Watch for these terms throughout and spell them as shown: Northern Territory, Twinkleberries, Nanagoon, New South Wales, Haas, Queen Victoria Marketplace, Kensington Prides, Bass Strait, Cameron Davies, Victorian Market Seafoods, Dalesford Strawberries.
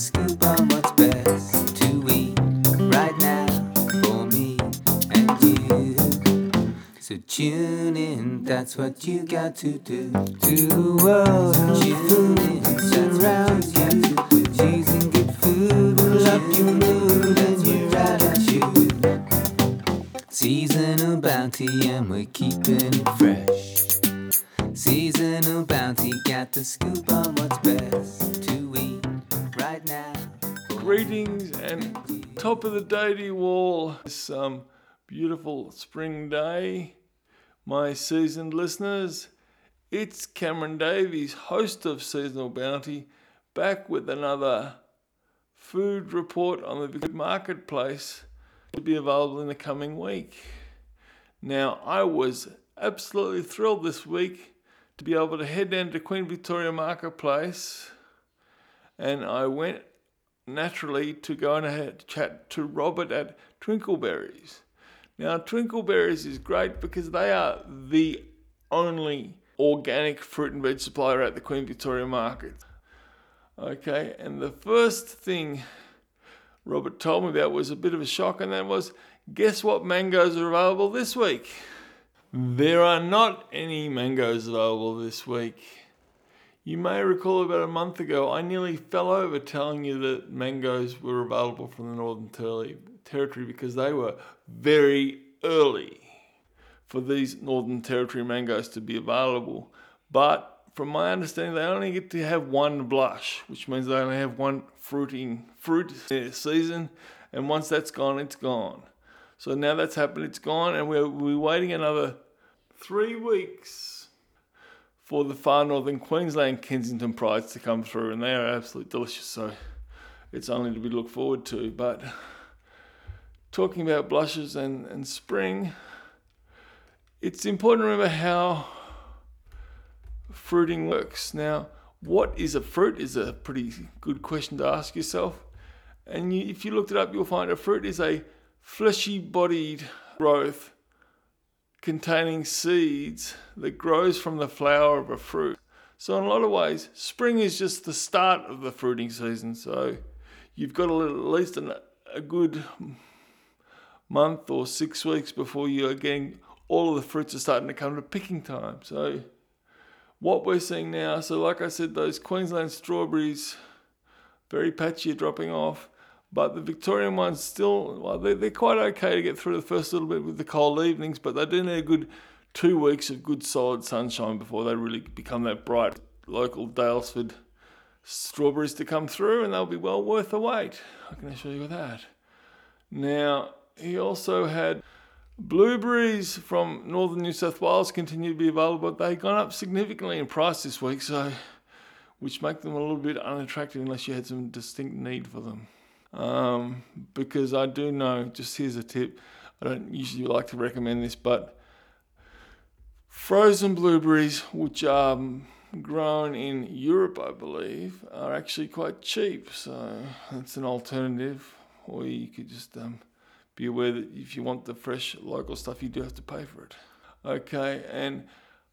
scoop on what's best to eat right now for me and you. So tune in, that's what you got to do. To the world of food surrounds you. Cheese and good food will up your mood as we ride at you. Seasonal bounty and we're keeping it fresh. Seasonal bounty, got the scoop on what's best to eat right now. Greetings and top of the day to you all. This beautiful spring day, my seasoned listeners. It's Cameron Davies, host of Seasonal Bounty, back with another food report on the Victorian Marketplace to be available in the coming week. Now, I was absolutely thrilled this week to be able to head down to Queen Victoria Marketplace, and I went naturally to go and chat to Robert at Twinkleberries. Now, Twinkleberries is great because they are the only organic fruit and veg supplier at the Queen Victoria Market. Okay, and the first thing Robert told me about was a bit of a shock, and that was, guess what mangoes are available this week? There are not any mangoes available this week. You may recall about a month ago, I nearly fell over telling you that mangoes were available from the Northern Territory because they were very early for these Northern Territory mangoes to be available. But from my understanding, they only get to have one blush, which means they only have one fruit in their season. And once that's gone, it's gone. So now that's happened, it's gone, and we're waiting another 3 weeks for the far northern Queensland Kensington Prides to come through, and they are absolutely delicious, so it's only to be looked forward to. But talking about blushes and spring, it's important to remember how fruiting works. Now, what is a fruit is a pretty good question to ask yourself, and if you looked it up, you'll find a fruit is a fleshy-bodied growth containing seeds that grows from the flower of a fruit. So in a lot of ways, spring is just the start of the fruiting season. So you've got at least a good month or 6 weeks before you're getting all of the fruits are starting to come to picking time. So what we're seeing now, so like I said, those Queensland strawberries, very patchy, are dropping off. But the Victorian ones still, well, they're quite okay to get through the first little bit with the cold evenings, but they do need a good 2 weeks of good solid sunshine before they really become that bright local Dalesford strawberries to come through, and they'll be well worth the wait. I can assure you of that. Now, he also had blueberries from northern New South Wales continue to be available, but they've gone up significantly in price this week, so which make them a little bit unattractive unless you had some distinct need for them. Because I do know, just here's a tip, I don't usually like to recommend this, but frozen blueberries, which are grown in Europe, I believe, are actually quite cheap. So that's an alternative. Or you could just be aware that if you want the fresh local stuff, you do have to pay for it. Okay, and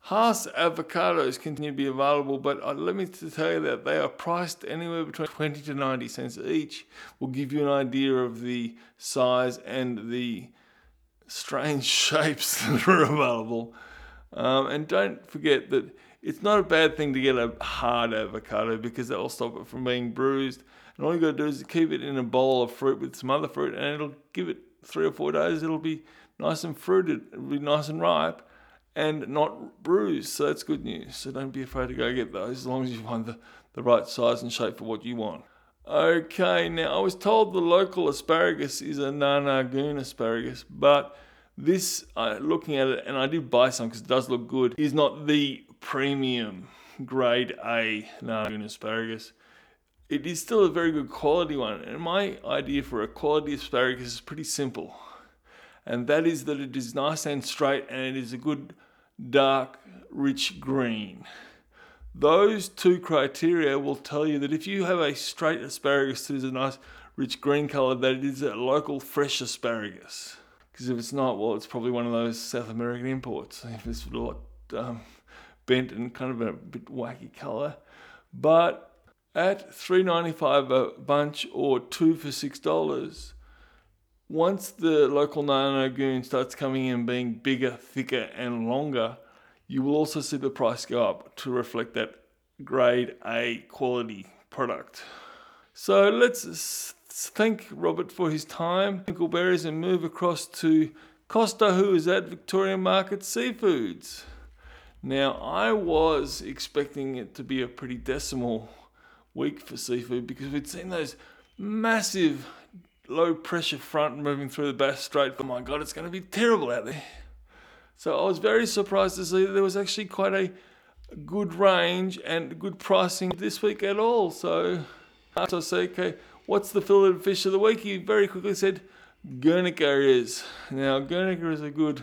Haas avocados continue to be available, but let me tell you that they are priced anywhere between 20 to 90 cents each. Will give you an idea of the size and the strange shapes that are available. And don't forget that it's not a bad thing to get a hard avocado because that will stop it from being bruised. And all you got to do is keep it in a bowl of fruit with some other fruit, and it'll give it 3 or 4 days. It'll be nice and fruited. It'll be nice and ripe. And not bruised, so that's good news. So don't be afraid to go get those, as long as you find the right size and shape for what you want. Okay, now I was told the local asparagus is a Nanagoon asparagus, but this, looking at it, and I did buy some because it does look good, is not the premium grade A Nanagoon asparagus. It is still a very good quality one, and my idea for a quality asparagus is pretty simple, and that is that it is nice and straight, and it is a good dark, rich green. Those two criteria will tell you that if you have a straight asparagus that is a nice, rich green colour, that it is a local, fresh asparagus. Because if it's not, well, it's probably one of those South American imports. If it's a lot bent and kind of a bit wacky colour. But at $3.95 a bunch or two for $6. Once the local Nanagoon starts coming in being bigger, thicker and longer, you will also see the price go up to reflect that grade A quality product. So let's thank Robert for his time, Twinkleberries, and move across to Costa, who is at Victorian Market Seafoods. Now, I was expecting it to be a pretty decimal week for seafood because we'd seen those massive low pressure front moving through the Bass Strait. Oh my God, it's going to be terrible out there. So I was very surprised to see that there was actually quite a good range and good pricing this week at all. So after I say, okay, what's the filleted fish of the week? He very quickly said, Guernica is. Now, Guernica is a good